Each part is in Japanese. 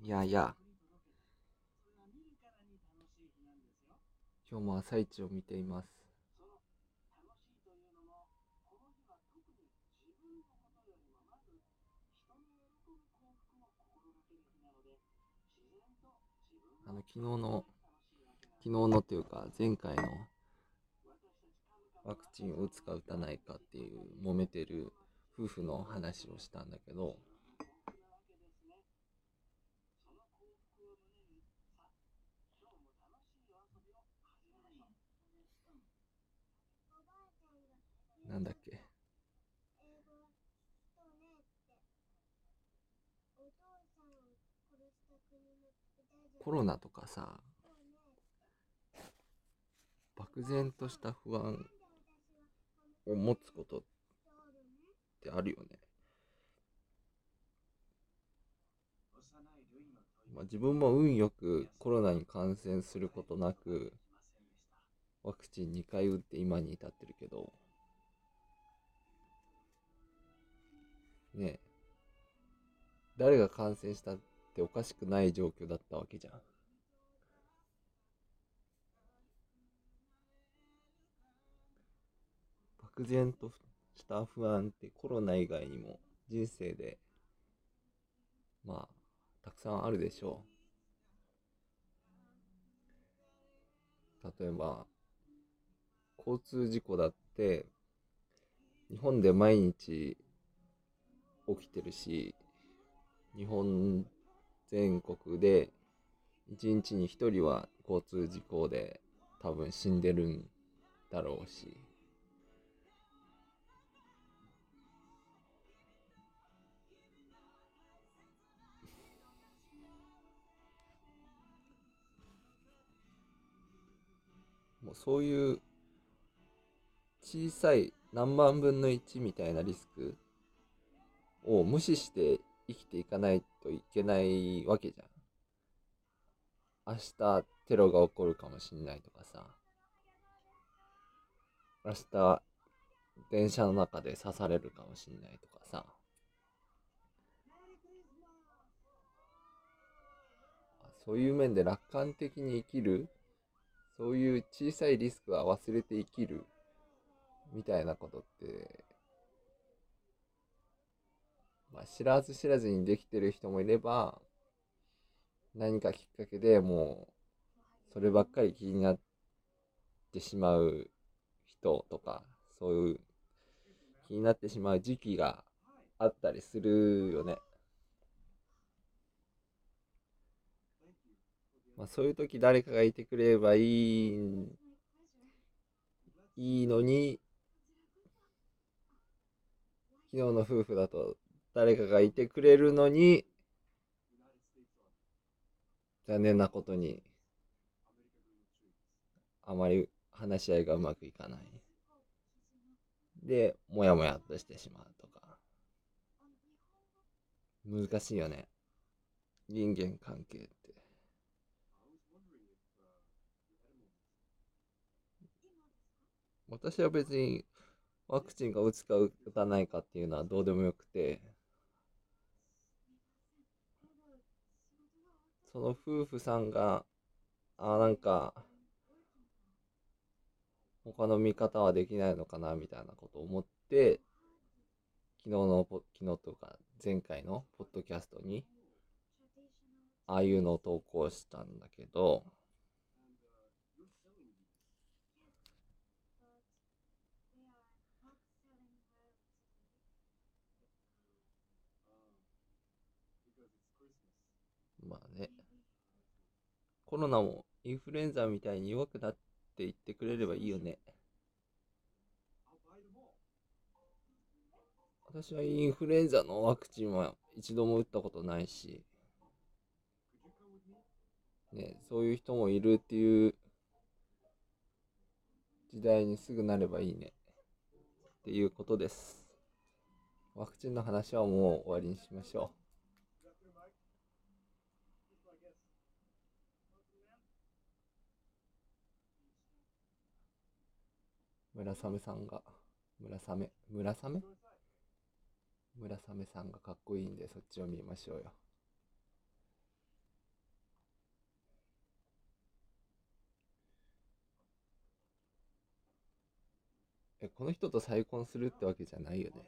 いやいや、今日も朝一を見ています。昨日のというか前回のワクチンを打つか打たないかっていう揉めてる夫婦の話をしたんだけど、なんだっけ、コロナとかさ、漠然とした不安を持つことってあるよね。自分も運よくコロナに感染することなくワクチン2回打って今に至ってるけどね、誰が感染したっておかしくない状況だったわけじゃん。漠然とした不安ってコロナ以外にも人生でたくさんあるでしょう。例えば交通事故だって日本で毎日起きてるし、日本全国で1日に1人は交通事故で多分死んでるんだろうし、もうそういう小さい何万分の1みたいなリスクを無視して生きていかないといけないわけじゃん。明日テロが起こるかもしんないとかさ、明日電車の中で刺されるかもしんないとかさ、そういう面で楽観的に生きる、そういう小さいリスクは忘れて生きるみたいなことって知らず知らずにできてる人もいれば、何かきっかけでもうそればっかり気になってしまう人とか、そういう気になってしまう時期があったりするよね。そういう時誰かがいてくれればいいのに、昨日の夫婦だと誰かがいてくれるのに、残念なことにあまり話し合いがうまくいかないで、もやもやっとしてしまうとか。難しいよね、人間関係って。私は別にワクチンが打つか打たないかっていうのはどうでもよくて、その夫婦さんがなんか他の見方はできないのかなみたいなことを思って、昨日とか前回のポッドキャストにああいうのを投稿したんだけど、コロナもインフルエンザみたいに弱くなっていってくれればいいよね。私はインフルエンザのワクチンは一度も打ったことないし、ね、そういう人もいるっていう時代にすぐなればいいねっていうことです。ワクチンの話はもう終わりにしましょう。村雨さんがかっこいいんで、そっちを見ましょうよ。この人と再婚するってわけじゃないよね。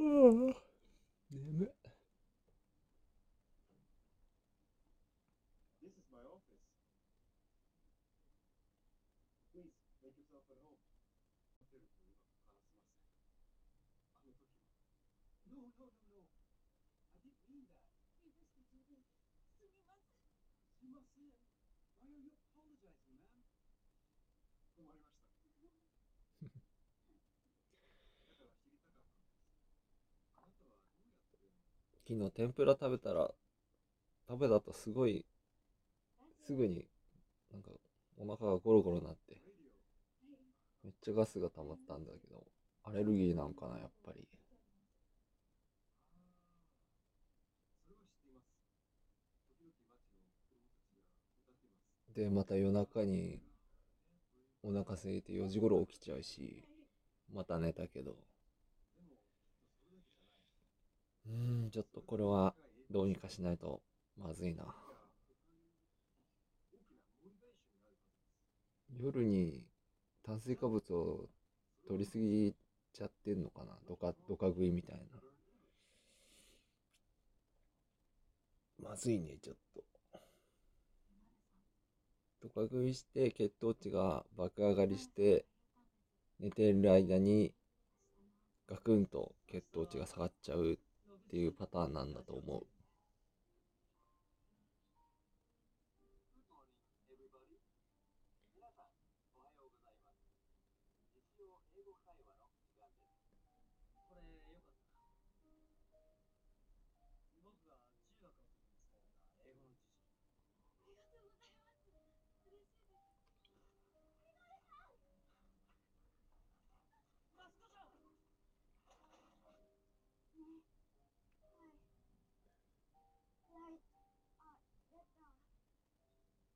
眠い。昨日天ぷら食べたとすごいすぐになんかお腹がゴロゴロなってめっちゃガスが溜まったんだけど、アレルギーなんかなやっぱり。でまた夜中にお腹空いて4時ごろ起きちゃうし、また寝たけど、ちょっとこれはどうにかしないとまずいな。夜に炭水化物を摂りすぎちゃってんのかな、ドカ食いみたいな。まずいね、ちょっと。ドカ食いして血糖値が爆上がりして寝てる間にガクンと血糖値が下がっちゃうっていうパターンなんだと思う。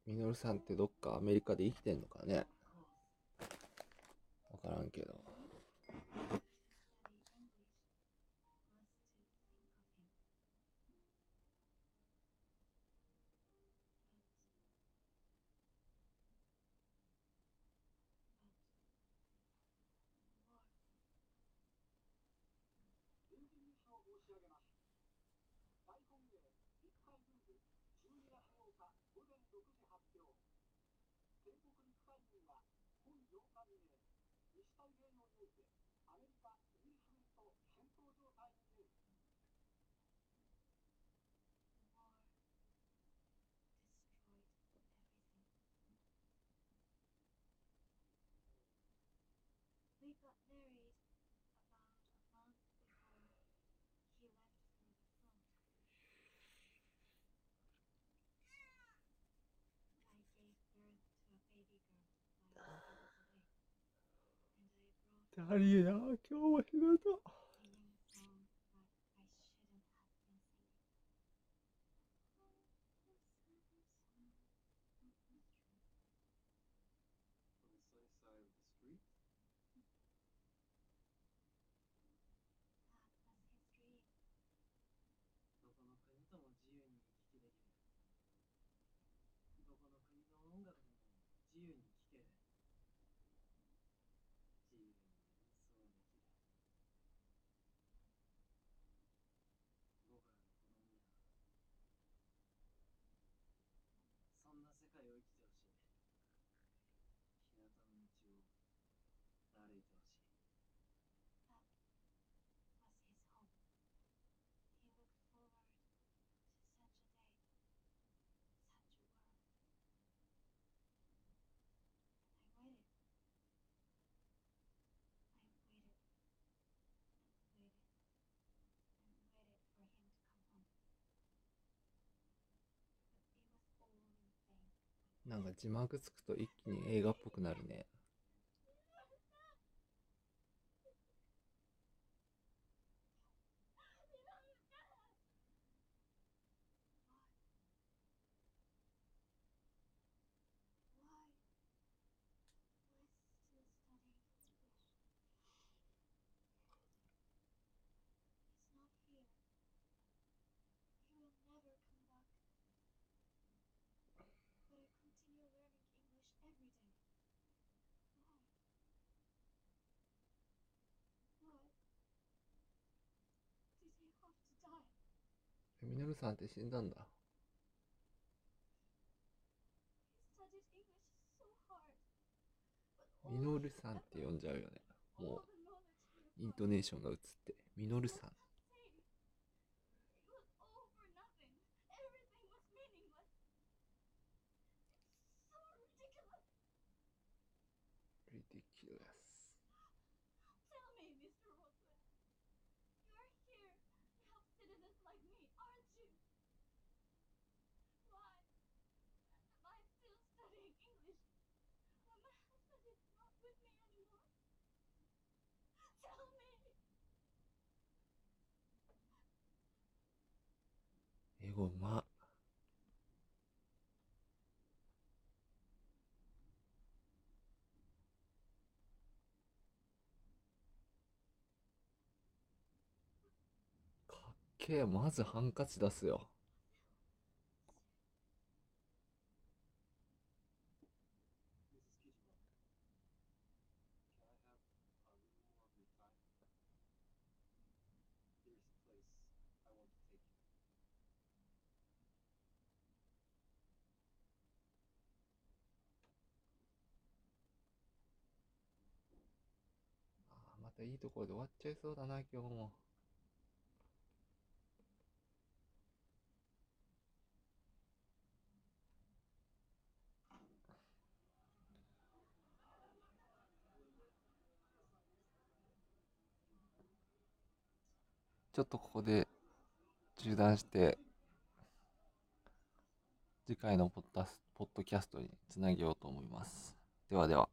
ミノルさんってどっかアメリカで生きてんのかね、分からんけど。ダリーだ、今日も仕事。なんか字幕つくと一気に映画っぽくなるね。ルさんって死んだんだ。ミノルさんって呼んじゃうよね。もうイントネーションが移ってミノルさん。エゴマ。かっけえ、まずハンカチ出すよ。いいところで終わっちゃいそうだな、今日も。ちょっとここで中断して次回のポッドキャストにつなげようと思います。ではでは。